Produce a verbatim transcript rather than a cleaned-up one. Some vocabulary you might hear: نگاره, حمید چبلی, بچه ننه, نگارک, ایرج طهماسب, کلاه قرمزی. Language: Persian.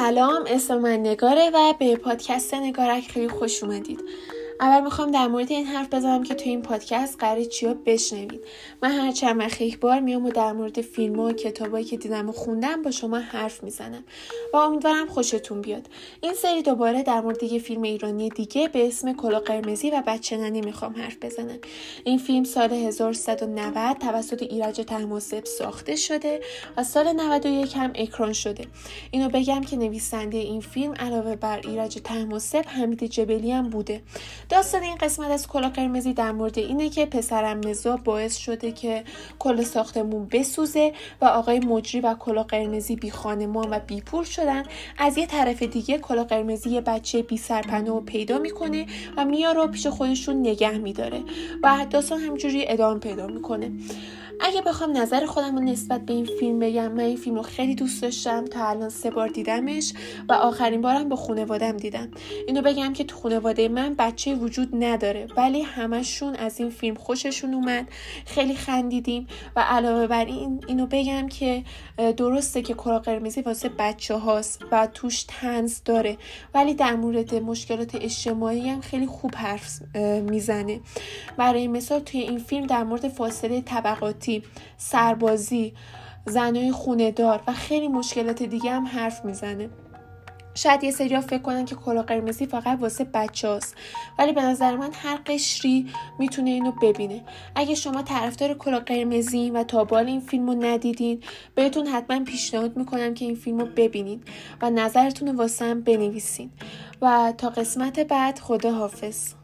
سلام، اسم من نگاره و به پادکست نگارک خیلی خوش اومدید. اول میخوام در مورد این حرف بزنم که تو این پادکست قراره چیا بشنوید. من هر چند وقت یک بار میام و در مورد فیلم‌ها و کتابایی که دیدم و خوندم با شما حرف میزنم و امیدوارم خوشتون بیاد. این سری دوباره در مورد یه فیلم ایرانی دیگه به اسم کلاه قرمزی و بچه ننه میخوام حرف بزنم. این فیلم سال هزار و سیصد و نود توسط ایرج طهماسب ساخته شده و سال نود و یک هم اکران شده. اینو بگم که نویسنده این فیلم علاوه بر ایرج طهماسب، حمید چبلی هم بوده. داستان این قسمت از کلاه قرمزی در مورد اینه که پسرم نزا باعث شده که کل ساختمون بسوزه و آقای مجری و کلاه قرمزی بی خانمان و بی پول شدن. از یه طرف دیگه کلاه قرمزی یه بچه بی سرپناه رو پیدا میکنه و میاره و پیش خودشون نگه میداره و داستان همجوری ادامه پیدا میکنه. اگه بخوام نظر خودم رو نسبت به این فیلم بگم، من این فیلم رو خیلی دوست داشتم. تا الان سه بار دیدمش و آخرین بارم با خانواده‌ام دیدم. اینو بگم که تو خانواده من بچه وجود نداره، ولی همشون از این فیلم خوششون اومد، خیلی خندیدیم و علاوه بر این اینو بگم که درسته که کلاه قرمزی واسه بچه هاست و توش طنز داره، ولی در مورد مشکلات اجتماعی هم خیلی خوب حرف میزنه. برای مثال توی این فیلم در مورد فاصله طبقاتی، سربازی، زنای خونه‌دار و خیلی مشکلات دیگه هم حرف میزنه. شاید یه سری ها فکر کنن که کلاه قرمزی فقط واسه بچه هاست، ولی به نظر من هر قشری میتونه اینو ببینه. اگه شما طرفدار کلاه قرمزی و تا به حال این فیلمو ندیدین، بهتون حتما پیشنهاد میکنم که این فیلمو ببینین و نظرتون رو واسه هم بنویسین. و تا قسمت بعد، خدا حافظ.